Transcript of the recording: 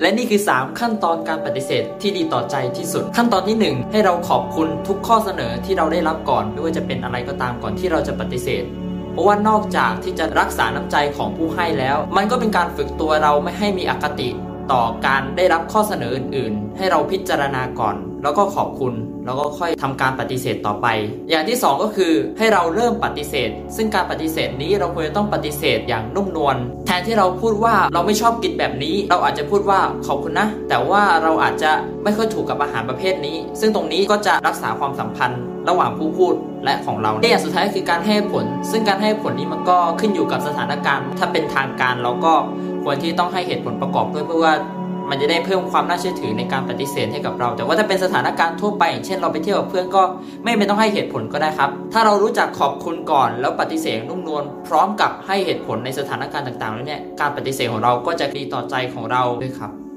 และนี่คือ3ขั้นตอนการปฏิเสธที่ดีต่อใจที่สุดขั้นตอนที่1ให้เราขอบคุณทุกข้อเสนอที่เราได้รับก่อนไม่ว่าจะเป็นอะไรก็ตามก่อนที่เราจะปฏิเสธเพราะว่านอกจากที่จะรักษาน้ำใจของผู้ให้แล้วมันก็เป็นการฝึกตัวเราไม่ให้มีอคติต่อการได้รับข้อเสนออื่นๆให้เราพิจารณาก่อนแล้วก็ขอบคุณแล้วก็ค่อยทำการปฏิเสธต่อไปอย่างที่2ก็คือให้เราเริ่มปฏิเสธซึ่งการปฏิเสธนี้เราควรจะต้องปฏิเสธอย่างนุ่มนวลแทนที่เราพูดว่าเราไม่ชอบกินแบบนี้เราอาจจะพูดว่าขอบคุณนะแต่ว่าเราอาจจะไม่ค่อยถูกกับอาหารประเภทนี้ซึ่งตรงนี้ก็จะรักษาความสัมพันธ์ระหว่างผู้พูดและของเราและอย่างสุดท้ายคือการให้ผลซึ่งการให้ผลนี้มันก็ขึ้นอยู่กับสถานการณ์ถ้าเป็นทางการเราก็ควรที่ต้องให้เหตุผลประกอบด้วยเพื่อว่ามันจะได้เพิ่มความน่าเชื่อถือในการปฏิเสธให้กับเราแต่ว่าถ้าเป็นสถานการณ์ทั่วไปอย่างเช่นเราไปเที่ยวกับเพื่อนก็ไม่ต้องให้เหตุผลก็ได้ครับถ้าเรารู้จักขอบคุณก่อนแล้วปฏิเสธนุ่มนวลพร้อมกับให้เหตุผลในสถานการณ์ต่างๆแล้วเนี่ยการปฏิเสธของเราก็จะดีต่อใจของเราด้วยครับ